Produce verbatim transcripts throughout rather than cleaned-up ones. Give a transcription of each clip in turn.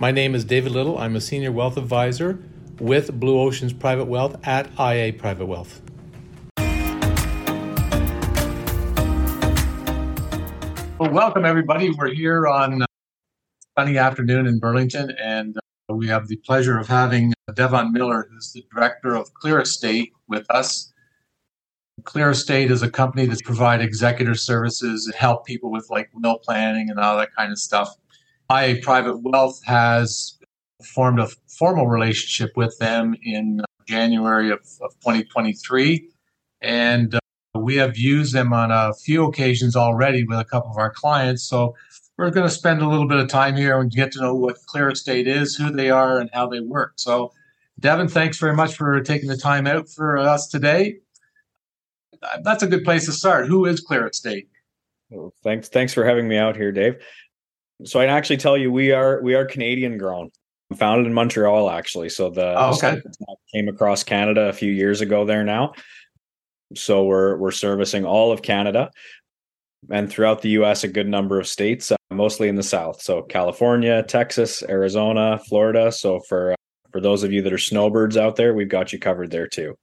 My name is David Little. I'm a Senior Wealth Advisor with Blue Oceans Private Wealth at I A Private Wealth. Well, welcome everybody. We're here on a sunny afternoon in Burlington, and uh, we have the pleasure of having Devon Miller, who's the Director of Clear Estate, with us. Clear Estate is a company that provides executor services and help people with like will planning and all that kind of stuff. I A Private Wealth has formed a formal relationship with them in January of, of twenty twenty-three, and uh, we have used them on a few occasions already with a couple of our clients. So we're going to spend a little bit of time here and get to know what Clear Estate is, who they are, and how they work. So, Devon, thanks very much for taking the time out for us today. That's a good place to start. Who is Clear Estate? Well, thanks, thanks for having me out here, Dave. So I can actually tell you, we are we are Canadian grown, founded in Montreal, actually. So the oh, okay. came across Canada a few years ago there now. So we're we're servicing all of Canada and throughout the U S, a good number of states, uh, mostly in the South. So California, Texas, Arizona, Florida. So for uh, for those of you that are snowbirds out there, we've got you covered there too.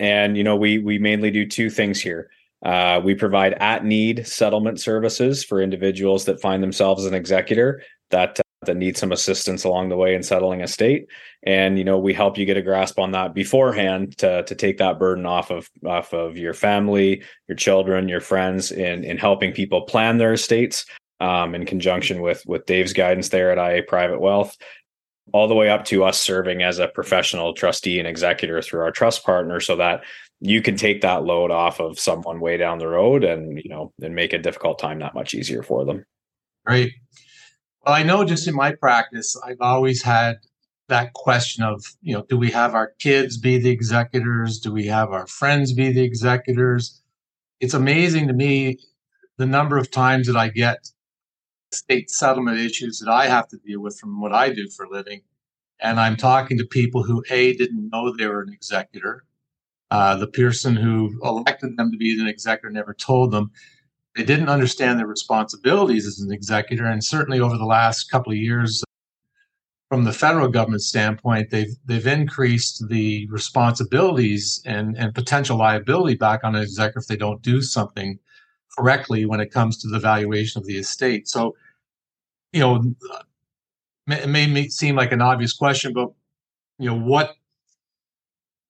And, you know, we we mainly do two things here. Uh, we provide at-need settlement services for individuals that find themselves an executor that uh, that need some assistance along the way in settling estate. And, you know, we help you get a grasp on that beforehand to, to take that burden off of off of your family, your children, your friends, in, in helping people plan their estates um, in conjunction with, with Dave's guidance there at I A Private Wealth, all the way up to us serving as a professional trustee and executor through our trust partner so that you can take that load off of someone way down the road and, you know, and make a difficult time that much easier for them. Great. Well, I know just in my practice, I've always had that question of, you know, do we have our kids be the executors? Do we have our friends be the executors? It's amazing to me the number of times that I get estate settlement issues that I have to deal with from what I do for a living. And I'm talking to people who, A, didn't know they were an executor. Uh, the person who elected them to be an executor never told them. They didn't understand their responsibilities as an executor. And certainly over the last couple of years, from the federal government standpoint, they've they've increased the responsibilities and, and potential liability back on an executor if they don't do something correctly when it comes to the valuation of the estate. So, you know, it may seem like an obvious question, but, you know, what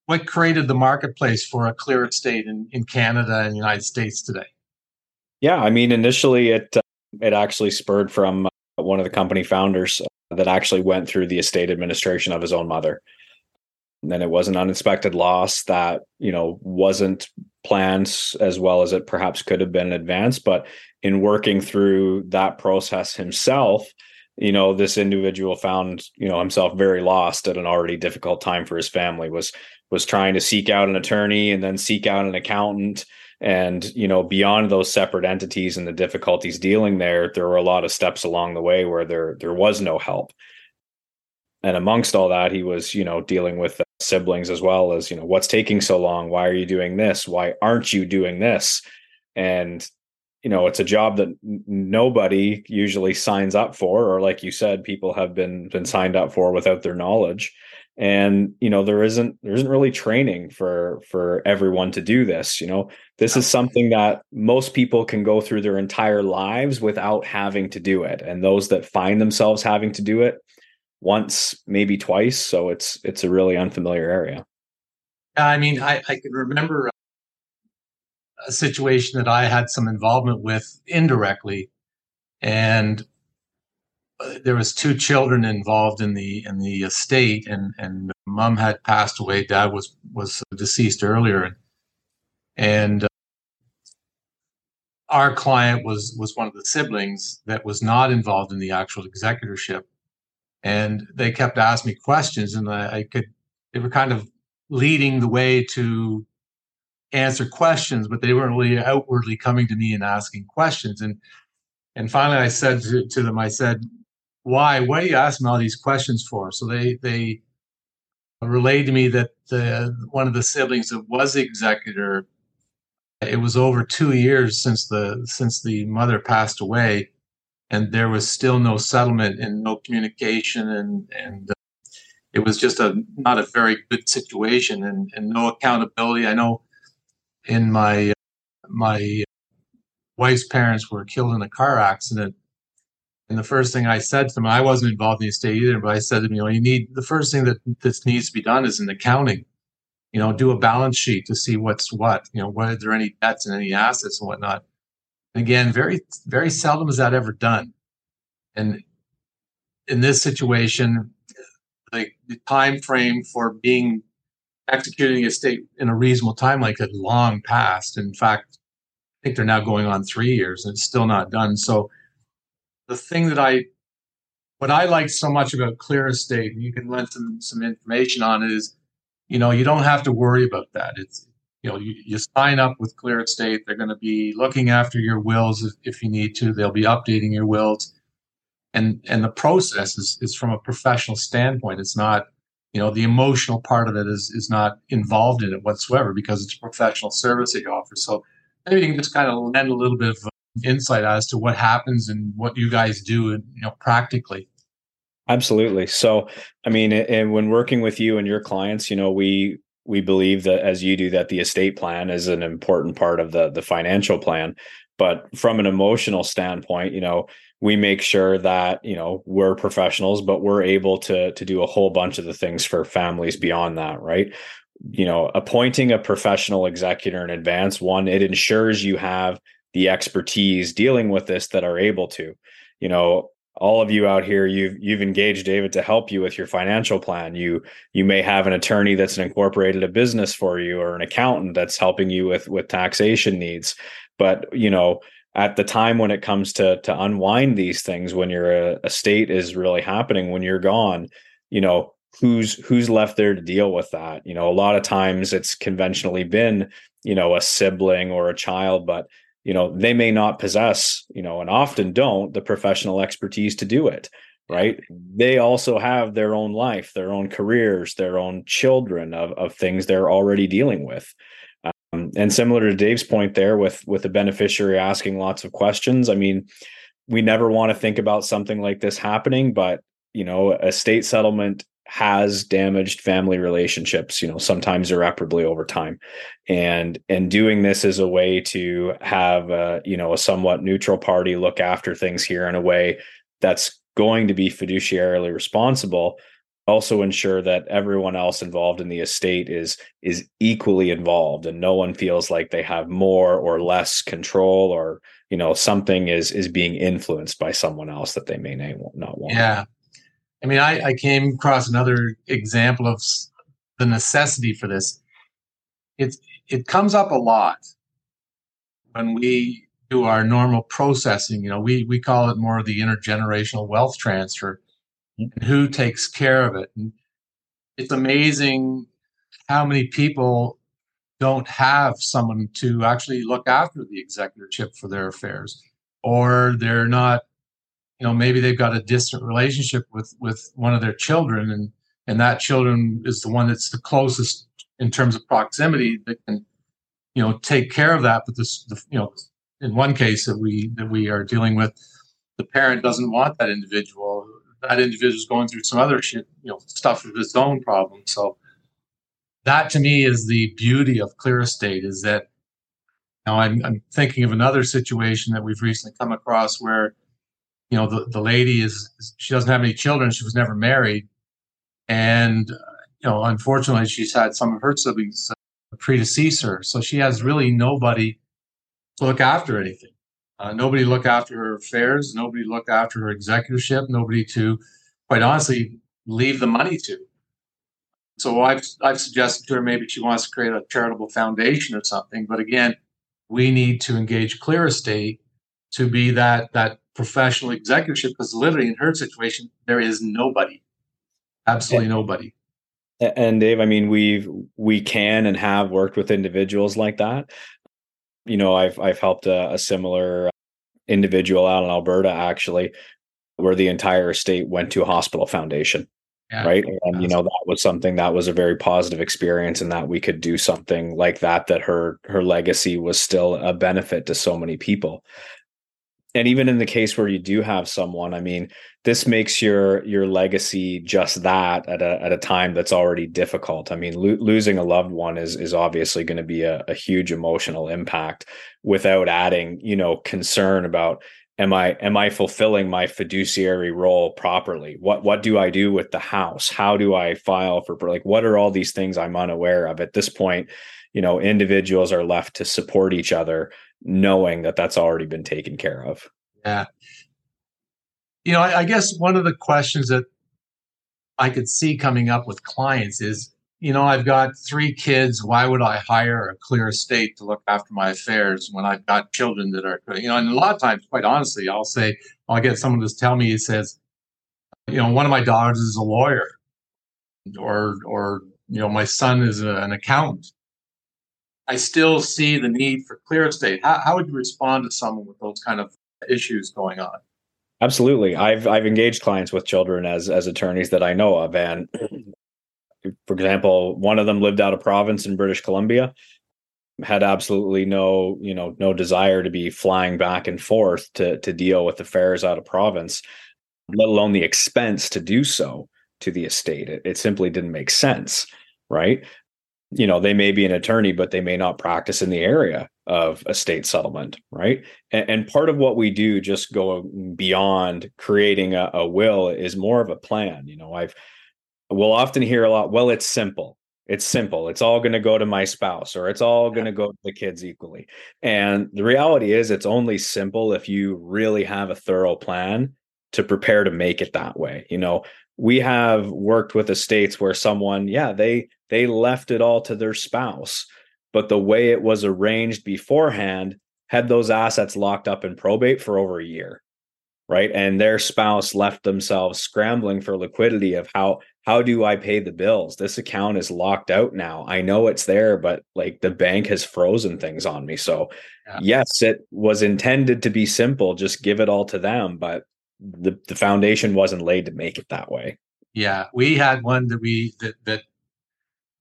What created the marketplace for a Clear Estate in, in Canada and the United States today? Yeah, I mean, initially it uh, it actually spurred from uh, one of the company founders uh, that actually went through the estate administration of his own mother. And then it was an unexpected loss that, you know, wasn't planned as well as it perhaps could have been in advance. But in working through that process himself, you know, this individual found, you know, himself very lost at an already difficult time for his family, was was trying to seek out an attorney and then seek out an accountant. And, you know, beyond those separate entities and the difficulties dealing there, there were a lot of steps along the way where there there was no help. And amongst all that, he was, you know, dealing with siblings as well as, you know, what's taking so long? Why are you doing this? Why aren't you doing this? And, you know, it's a job that nobody usually signs up for, or like you said, people have been been signed up for without their knowledge. And, you know, there isn't there isn't really training for for everyone to do this. You know, this is something that most people can go through their entire lives without having to do it. And those that find themselves having to do it once, maybe twice. So it's it's a really unfamiliar area. I mean, I, I can remember a situation that I had some involvement with indirectly, and there was two children involved in the in the estate, and and mom had passed away, dad was was deceased earlier, and and uh, our client was was one of the siblings that was not involved in the actual executorship, and they kept asking me questions, and I, I could they were kind of leading the way to answer questions, but they weren't really outwardly coming to me and asking questions, and and finally I said to, to them, I said, Why? What are you asking all these questions for? So they they relayed to me that the, one of the siblings that was the executor, it was over two years since the since the mother passed away, and there was still no settlement and no communication, and and uh, it was just a not a very good situation, and, and no accountability. I know in my uh, my wife's parents were killed in a car accident, and the first thing I said to them, I wasn't involved in the estate either, but I said to them, you know, you need the first thing that this needs to be done is an accounting. You know, do a balance sheet to see what's what. You know, what are there any debts and any assets and whatnot. Again, very, very seldom is that ever done. And in this situation, like the time frame for being executing a estate in a reasonable time, like had long passed. In fact, I think they're now going on three years and it's still not done. So the thing that I, what I like so much about Clear Estate, and you can lend some, some information on it, is, you know, you don't have to worry about that. It's, you know, you, you sign up with Clear Estate. They're going to be looking after your wills if, if you need to. They'll be updating your wills, and and the process is is from a professional standpoint. It's not, you know, the emotional part of it is is not involved in it whatsoever because it's a professional service that you offer. So maybe you can just kind of lend a little bit of insight as to what happens and what you guys do, and you know, practically. Absolutely. So, I mean, and when working with you and your clients, you know, we. We believe that, as you do, that the estate plan is an important part of the, the financial plan. But from an emotional standpoint, you know, we make sure that, you know, we're professionals, but we're able to, to do a whole bunch of the things for families beyond that, right? You know, appointing a professional executor in advance, one, it ensures you have the expertise dealing with this that are able to, you know, all of you out here, you've you've engaged David to help you with your financial plan. You you may have an attorney that's incorporated a business for you, or an accountant that's helping you with, with taxation needs. But you know, at the time when it comes to to unwind these things, when your estate is really happening, when you're gone, you know, who's who's left there to deal with that? You know, a lot of times it's conventionally been, you know, a sibling or a child, but you know, they may not possess, you know, and often don't, the professional expertise to do it, right? They also have their own life, their own careers, their own children of, of things they're already dealing with. Um, and similar to Dave's point there with, with the beneficiary asking lots of questions, I mean, we never want to think about something like this happening, but, you know, a estate settlement has damaged family relationships, you know, sometimes irreparably over time. And, and doing this as a way to have a, you know, a somewhat neutral party look after things here in a way that's going to be fiduciarily responsible, also ensure that everyone else involved in the estate is, is equally involved and no one feels like they have more or less control, or, you know, something is, is being influenced by someone else that they may not want. Yeah. I mean, I, I came across another example of the necessity for this. It's, it comes up a lot when we do our normal processing. You know, we, we call it more the intergenerational wealth transfer, and who takes care of it. And it's amazing how many people don't have someone to actually look after the executorship for their affairs, or they're not. You know, maybe they've got a distant relationship with, with one of their children, and, and that children is the one that's the closest in terms of proximity that can, you know, take care of that. But this, the, you know, in one case that we that we are dealing with, the parent doesn't want that individual. That individual is going through some other shit, you know, stuff with its own problem. So that to me is the beauty of Clear Estate, is that now I'm, I'm thinking of another situation that we've recently come across where, you know, the, the lady is, she doesn't have any children. She was never married. And, you know, unfortunately, she's had some of her siblings predecease her. So she has really nobody to look after anything. Uh, nobody to look after her affairs. Nobody to look after her executorship. Nobody to, quite honestly, leave the money to. So I've, I've suggested to her maybe she wants to create a charitable foundation or something. But again, we need to engage Clear Estate to be that, that professional executorship, because literally in her situation, there is nobody, absolutely and, nobody. And Dave, I mean, we've, we can and have worked with individuals like that. You know, I've, I've helped a, a similar individual out in Alberta, actually, where the entire estate went to a hospital foundation. Yeah, right. And, you know, that was something that was a very positive experience, and that we could do something like that, that her, her legacy was still a benefit to so many people. And even in the case where you do have someone, I mean, this makes your your legacy just that at a at a time that's already difficult. I mean, lo- losing a loved one is is obviously going to be a, a huge emotional impact, without adding, you know, concern about, am I am I fulfilling my fiduciary role properly? What what do I do with the house? How do I file for, like, what are all these things I'm unaware of at this point? You know, individuals are left to support each other, knowing that that's already been taken care of. Yeah. You know, I, I guess one of the questions that I could see coming up with clients is, you know, I've got three kids. Why would I hire a Clear Estate to look after my affairs when I've got children that are, you know, and a lot of times, quite honestly, I'll say, I'll get someone to tell me, he says, you know, one of my daughters is a lawyer, or, or, you know, my son is a, an accountant. I still see the need for Clear Estate. How, how would you respond to someone with those kind of issues going on? Absolutely. I've I've engaged clients with children as as attorneys that I know of. And for example, one of them lived out of province in British Columbia, had absolutely no, you know, no desire to be flying back and forth to, to deal with affairs out of province, let alone the expense to do so to the estate. It, it simply didn't make sense, right? You know, they may be an attorney, but they may not practice in the area of estate settlement, right? And, and part of what we do, just go beyond creating a, a will, is more of a plan. You know, I've we'll often hear a lot, well, it's simple. It's simple. It's all going to go to my spouse, or it's all going to go to the kids equally. And the reality is, it's only simple if you really have a thorough plan to prepare to make it that way. You know, we have worked with estates where someone, yeah, they they left it all to their spouse, but the way it was arranged beforehand had those assets locked up in probate for over a year, right? And their spouse left themselves scrambling for liquidity of how, how do I pay the bills? This account is locked out now. I know it's there, but like the bank has frozen things on me. So yeah. Yes, it was intended to be simple, just give it all to them, but the, the foundation wasn't laid to make it that way. Yeah, we had one that we, that, that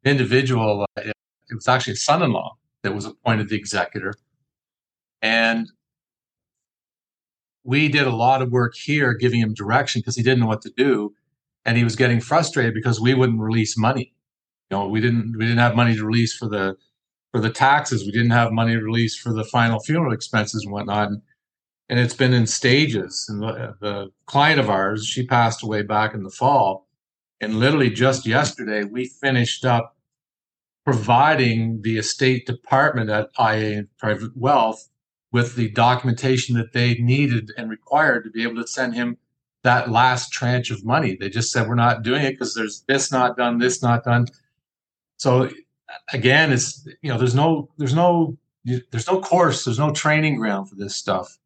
individual, uh, it was actually a son-in-law that was appointed the executor. And we did a lot of work here giving him direction because he didn't know what to do. And he was getting frustrated because we wouldn't release money. You know, we didn't, we didn't have money to release for the, for the taxes. We didn't have money to release for the final funeral expenses and whatnot. And, and it's been in stages. And the, the client of ours, she passed away back in the fall. And literally just yesterday, we finished up providing the estate department at I A Private Wealth with the documentation that they needed and required to be able to send him that last tranche of money. They just said, we're not doing it because there's this not done, this not done. So again, it's, you know, there's no, there's no, there's no course, there's no training ground for this stuff.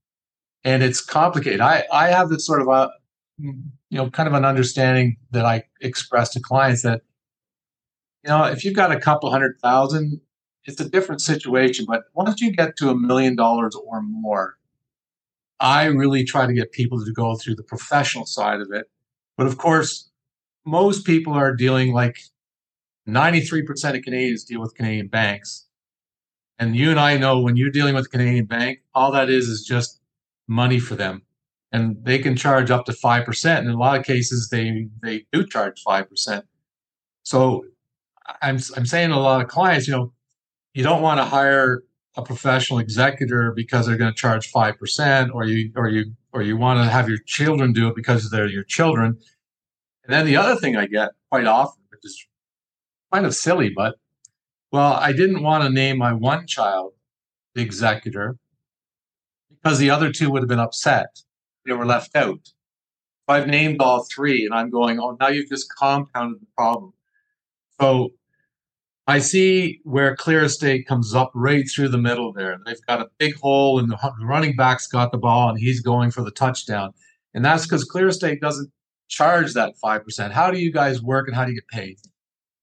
And it's complicated. I, I have this sort of a, you know, kind of an understanding that I express to clients that, you know, if you've got a couple hundred thousand, it's a different situation. But once you get to a million dollars or more, I really try to get people to go through the professional side of it. But of course, most people are dealing, like ninety-three percent of Canadians deal with Canadian banks. And you and I know when you're dealing with a Canadian bank, all that is is just money for them. And they can charge up to five percent. And in a lot of cases, they, they do charge five percent. So I'm I'm saying to a lot of clients, you know, you don't want to hire a professional executor because they're going to charge five percent, or you or you or you want to have your children do it because they're your children. And then the other thing I get quite often, which is kind of silly, but, well, I didn't want to name my one child the executor because the other two would have been upset. They were left out. So I've named all three, and I'm going, oh, now you've just compounded the problem. So I see where Clear Estate comes up right through the middle there. They've got a big hole, and the running back's got the ball, and he's going for the touchdown. And that's because Clear Estate doesn't charge that five percent. How do you guys work, and how do you get paid?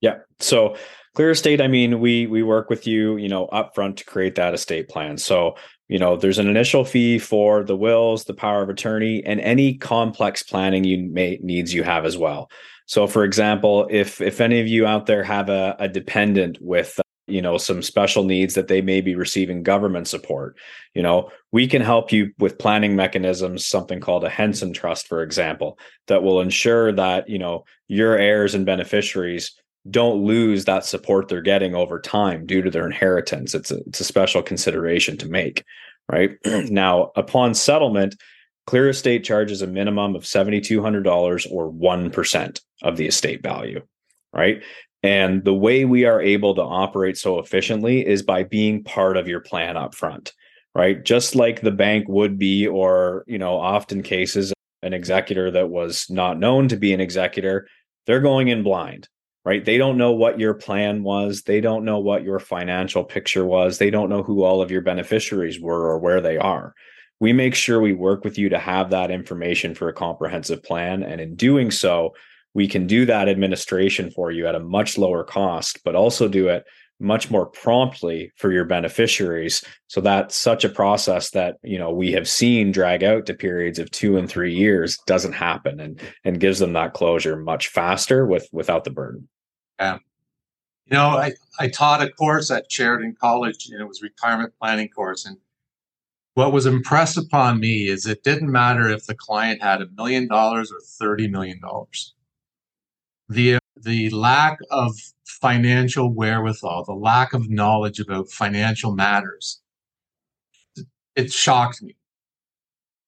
Yeah. So Clear Estate, I mean, we we work with you, you know, upfront to create that estate plan. So, you know, there's an initial fee for the wills, the power of attorney, and any complex planning you may needs you have as well. So, for example, if if any of you out there have a, a dependent with you know, some special needs that they may be receiving government support. You know, we can help you with planning mechanisms, something called a Henson Trust, for example, that will ensure that, you know, your heirs and beneficiaries don't lose that support they're getting over time due to their inheritance. It's a, it's a special consideration to make, right? Now, upon settlement, Clear Estate charges a minimum of seven thousand two hundred dollars or one percent of the estate value, right? And the way we are able to operate so efficiently is by being part of your plan up front, right? Just like the bank would be, or, you know, often cases, an executor that was not known to be an executor, they're going in blind, right? They don't know what your plan was. They don't know what your financial picture was. They don't know who all of your beneficiaries were or where they are. We make sure we work with you to have that information for a comprehensive plan. And in doing so, we can do that administration for you at a much lower cost, but also do it much more promptly for your beneficiaries. So that's such a process that, you know, we have seen drag out to periods of two and three years doesn't happen, and and gives them that closure much faster with without the burden. Yeah. You know, I, I taught a course at Sheridan College, and it was a retirement planning course. And what was impressed upon me is it didn't matter if the client had a million dollars or thirty million dollars. The, the lack of financial wherewithal, the lack of knowledge about financial matters, it shocked me.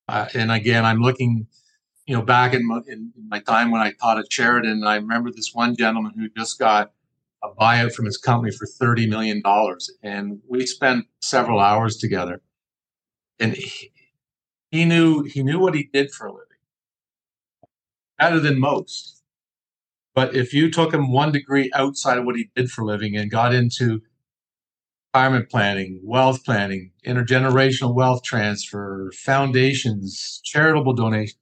Uh, and again, I'm looking, you know, back in my, in my time when I taught at Sheridan, I remember this one gentleman who just got a buyout from his company for thirty million dollars. And we spent several hours together. And he, he knew he knew what he did for a living, better than most. But if you took him one degree outside of what he did for a living and got into retirement planning, wealth planning, intergenerational wealth transfer, foundations, charitable donations,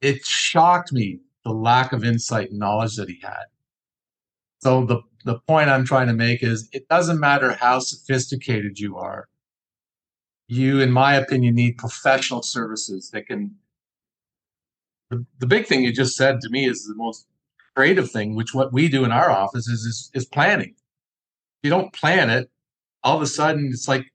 it shocked me the lack of insight and knowledge that he had. So the, the point I'm trying to make is it doesn't matter how sophisticated you are. You, in my opinion, need professional services that can. The, the big thing you just said to me is the most creative thing, which what we do in our office is, is is planning. If you don't plan it, all of a sudden it's like,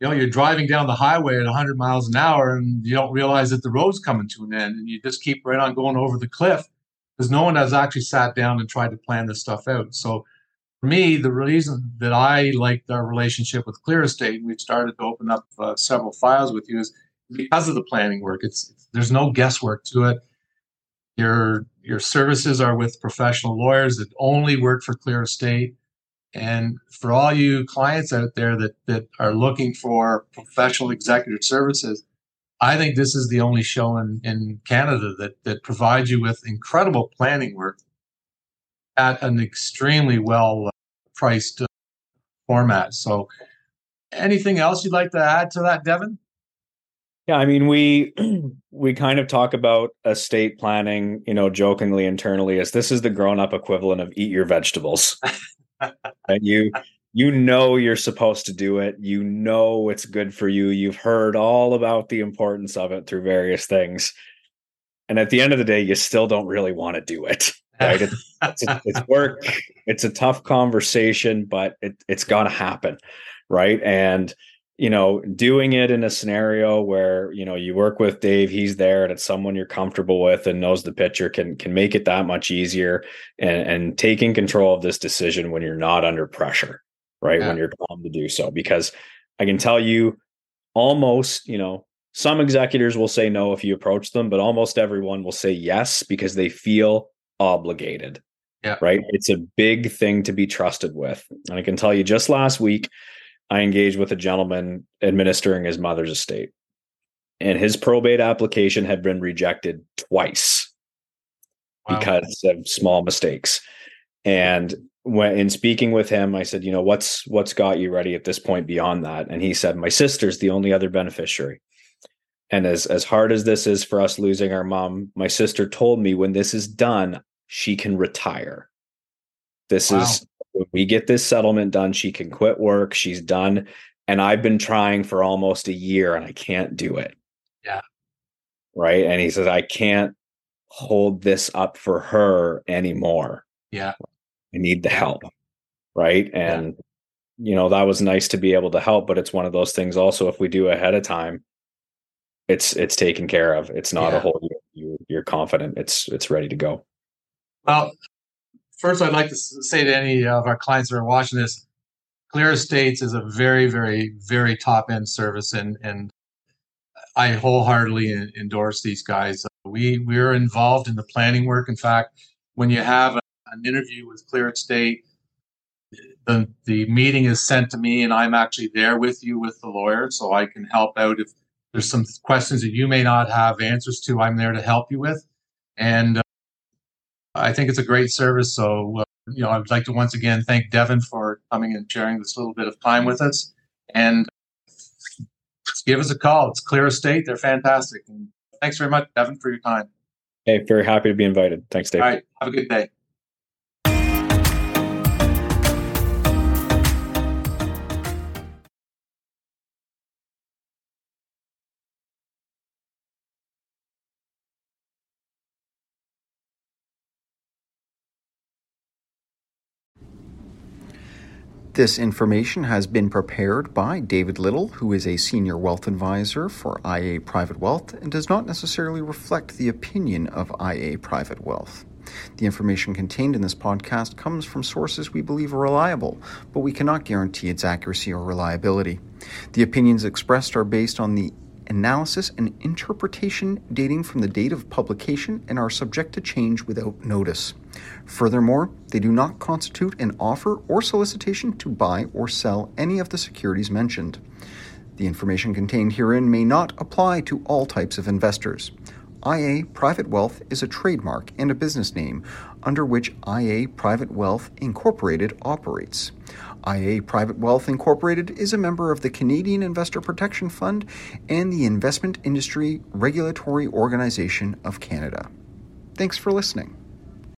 you know, you're driving down the highway at one hundred miles an hour and you don't realize that the road's coming to an end, and you just keep right on going over the cliff because no one has actually sat down and tried to plan this stuff out. So for me, the reason that I liked our relationship with Clear Estate, and we've started to open up uh, several files with you, is because of the planning work. It's, it's there's no guesswork to it. Your your services are with professional lawyers that only work for Clear Estate. And for all you clients out there that that are looking for professional executive services, I think this is the only show in, in Canada that that provides you with incredible planning work at an extremely well priced uh, format. So anything else you'd like to add to that, Devon? Yeah, I mean, we we kind of talk about estate planning, you know, jokingly internally as this is the grown-up equivalent of eat your vegetables. And you you know you're supposed to do it. You know it's good for you. You've heard all about the importance of it through various things. And at the end of the day, you still don't really want to do it. Right? It's, it's, it's work. It's a tough conversation, but it, it's got to happen, right? And you know, doing it in a scenario where, you know, you work with Dave, he's there, and it's someone you're comfortable with and knows the picture can can make it that much easier, and, and taking control of this decision when you're not under pressure, right? Yeah. When you're calm to do so, because I can tell you almost, you know, some executors will say no if you approach them, but almost everyone will say yes because they feel obligated, yeah. Right? It's a big thing to be trusted with. And I can tell you just last week, I engaged with a gentleman administering his mother's estate, and his probate application had been rejected twice. Wow. Because of small mistakes. And when in speaking with him, I said, you know, what's, what's got you ready at this point beyond that? And he said, my sister's the only other beneficiary. And as, as hard as this is for us losing our mom, my sister told me when this is done, she can retire. This wow. is, When we get this settlement done, she can quit work. She's done. And I've been trying for almost a year and I can't do it. Yeah. Right. And he says, I can't hold this up for her anymore. Yeah. I need the help. Right. And you know, that was nice to be able to help, but it's one of those things also, if we do ahead of time, it's, it's taken care of. It's not yeah. a whole year. You're, you're confident it's, it's ready to go. Well, first I'd like to say to any of our clients that are watching this, Clear Estates is a very, very, very top end service. And, and I wholeheartedly endorse these guys. We, we're involved in the planning work. In fact, when you have a, an interview with Clear Estate, The, the meeting is sent to me and I'm actually there with you with the lawyer, so I can help out if there's some questions that you may not have answers to. I'm there to help you with, and uh, I think it's a great service. So uh, you know, I would like to once again thank Devon for coming and sharing this little bit of time with us, and give us a call. It's Clear Estate. They're fantastic. And thanks very much, Devon, for your time. Hey, very happy to be invited. Thanks, Dave. All right. Have a good day. This information has been prepared by David Little, who is a senior wealth advisor for I A Private Wealth and does not necessarily reflect the opinion of I A Private Wealth. The information contained in this podcast comes from sources we believe are reliable, but we cannot guarantee its accuracy or reliability. The opinions expressed are based on the analysis and interpretation dating from the date of publication and are subject to change without notice. Furthermore, they do not constitute an offer or solicitation to buy or sell any of the securities mentioned. The information contained herein may not apply to all types of investors. I A Private Wealth is a trademark and a business name under which I A Private Wealth Incorporated operates. I A Private Wealth Incorporated is a member of the Canadian Investor Protection Fund and the Investment Industry Regulatory Organization of Canada. Thanks for listening.